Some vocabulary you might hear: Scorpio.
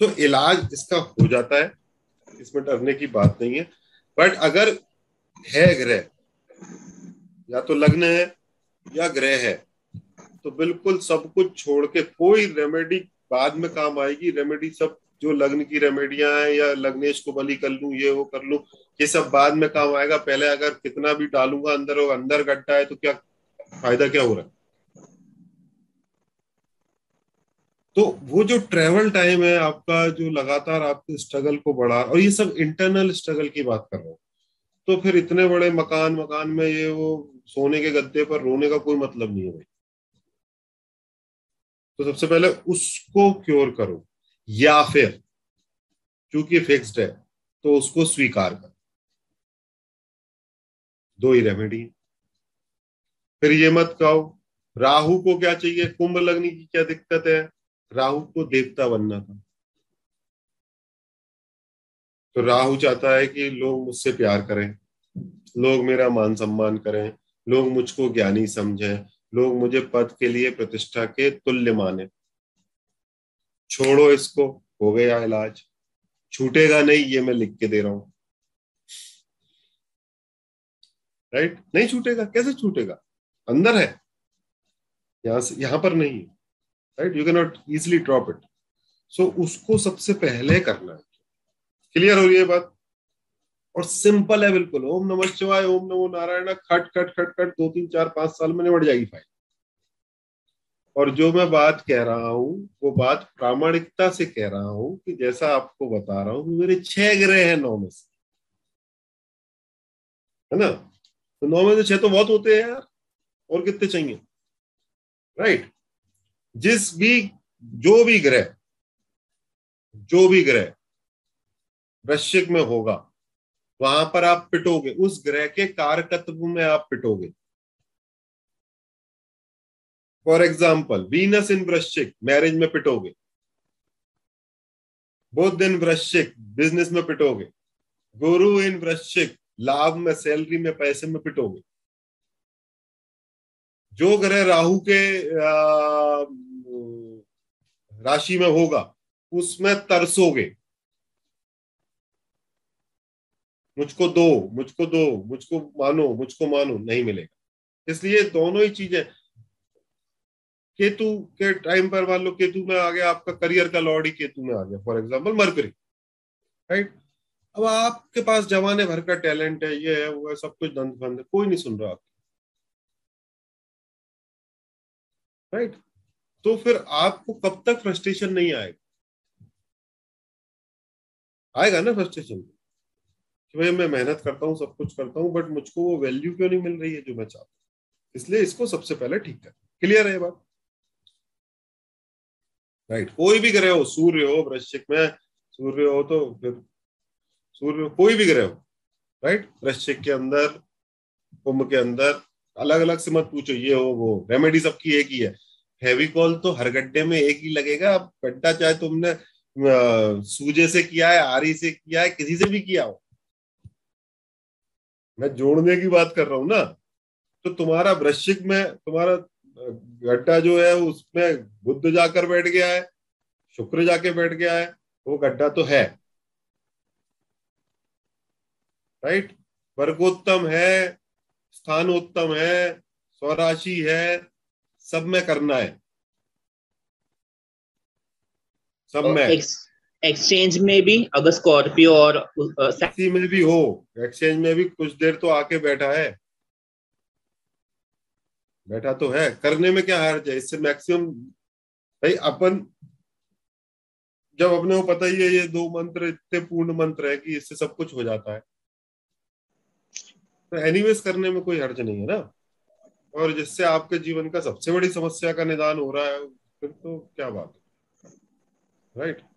तो इलाज इसका हो जाता है, इसमें डरने की बात नहीं है। बट अगर है ग्रह, या तो लग्न है या ग्रह है, तो बिल्कुल सब कुछ छोड़ के कोई रेमेडी बाद में काम आएगी, रेमेडी सब जो लग्न की रेमेडियां हैं या लग्नेश को बलि कर लूं, ये वो कर लूं, ये सब बाद में काम आएगा। पहले अगर कितना भी डालूंगा अंदर और अंदर गड्ढा है तो क्या फायदा, क्या हो रहा है। तो वो जो ट्रेवल टाइम है आपका, जो लगातार आपके स्ट्रगल को बढ़ा, और ये सब इंटरनल स्ट्रगल की बात कर रहा हूँ, तो फिर इतने बड़े मकान में ये वो सोने के गद्दे पर रोने का कोई मतलब नहीं है भाई। तो सबसे पहले उसको क्योर करो, या फिर चूंकि फिक्स्ड है तो उसको स्वीकार करो। दो ही रेमेडी। फिर ये मत कहो राहु को क्या चाहिए, कुंभ लगने की क्या दिक्कत है, राहु को देवता बनना था, तो राहु चाहता है कि लोग मुझसे प्यार करें, लोग मेरा मान सम्मान करें, लोग मुझको ज्ञानी समझें, लोग मुझे पद के लिए प्रतिष्ठा के तुल्य माने। छोड़ो इसको, हो गया इलाज, छूटेगा नहीं, ये मैं लिख के दे रहा हूं, राइट। नहीं छूटेगा, कैसे छूटेगा, अंदर है, यहां से यहां पर नहीं है, right. You can not easily drop it. So उसको सबसे पहले करना है। क्लियर हो रही है बात? और सिंपल है बिल्कुल, ओम नमः शिवाय, ओम नमो नारायण, खट खट खट खट, 2 3 4 5 साल में निबट जाएगी फाइल। और जो मैं बात कह रहा हूं वो बात प्रामाणिकता से कह रहा हूं कि जैसा आपको बता रहा हूं, मेरे 6 ग्रह हैं 9 में से, है ना। तो 9 में से 6 तो बहुत होते हैं यार, और कितने चाहिए, राइट। जिस भी जो भी ग्रह वृश्चिक में होगा वहां पर आप पिटोगे, उस ग्रह के कारकत्व में आप पिटोगे। फॉर एग्जाम्पल वीनस इन वृश्चिक, मैरिज में पिटोगे। बुध इन वृश्चिक, बिजनेस में पिटोगे। गुरु इन वृश्चिक, लाभ में, सैलरी में, पैसे में पिटोगे। जो ग्रह राहु के राशि में होगा उसमें तरसोगे, मुझको दो, मुझको दो, मुझको मानो, मुझको मानो, नहीं मिलेगा। इसलिए दोनों ही चीजें, केतु के टाइम पर मान लो केतु में आ गया आपका करियर का लॉर्ड ही केतु में आ गया, फॉर एग्जांपल मरकरी, राइट। अब आपके पास जमाने भर का टैलेंट है, ये है, वो है, सब कुछ दंत बंद है, कोई नहीं सुन रहा, राइट। तो फिर आपको कब तक फ्रस्ट्रेशन नहीं आएगा, आएगा ना फ्रस्ट्रेशन कि भाई मैं मेहनत करता हूं, सब कुछ करता हूं, बट मुझको वो वैल्यू क्यों नहीं मिल रही है जो मैं चाहता हूं। इसलिए इसको सबसे पहले ठीक कर। क्लियर है बात, राइट। कोई भी ग्रह हो, सूर्य हो वृश्चिक में, सूर्य हो तो फिर सूर्य, कोई भी ग्रह हो, राइट, वृश्चिक के अंदर, कुंभ के अंदर, अलग अलग से मत पूछो, ये हो वो, रेमेडी सबकी एक ही है। फेविकॉल तो हर गड्ढे में एक ही लगेगा, गड्ढा चाहे तुमने सूजे से किया है, आरी से किया है, किसी से भी किया हो, मैं जोड़ने की बात कर रहा हूं ना। तो तुम्हारा वृश्चिक में तुम्हारा गड्ढा जो है उसमें बुध जाकर बैठ गया है, शुक्र जाके बैठ गया है, वो गड्ढा तो है, राइट। वर्गोत्तम है, स्थानोत्तम है, स्वराशि है, सब में करना है, सब में। एक्सचेंज में भी अगर स्कॉर्पियो और साथी में भी हो, एक्सचेंज में भी कुछ देर तो आके बैठा है, बैठा तो है, करने में क्या हर्ज है। इससे मैक्सिमम भाई अपन जब अपने को पता ही है ये 2 मंत्र इतने पूर्ण मंत्र है कि इससे सब कुछ हो जाता है, तो एनीवेज करने में कोई हर्ज नहीं है ना। और जिससे आपके जीवन का सबसे बड़ी समस्या का निदान हो रहा है, फिर तो क्या बात है, राइट।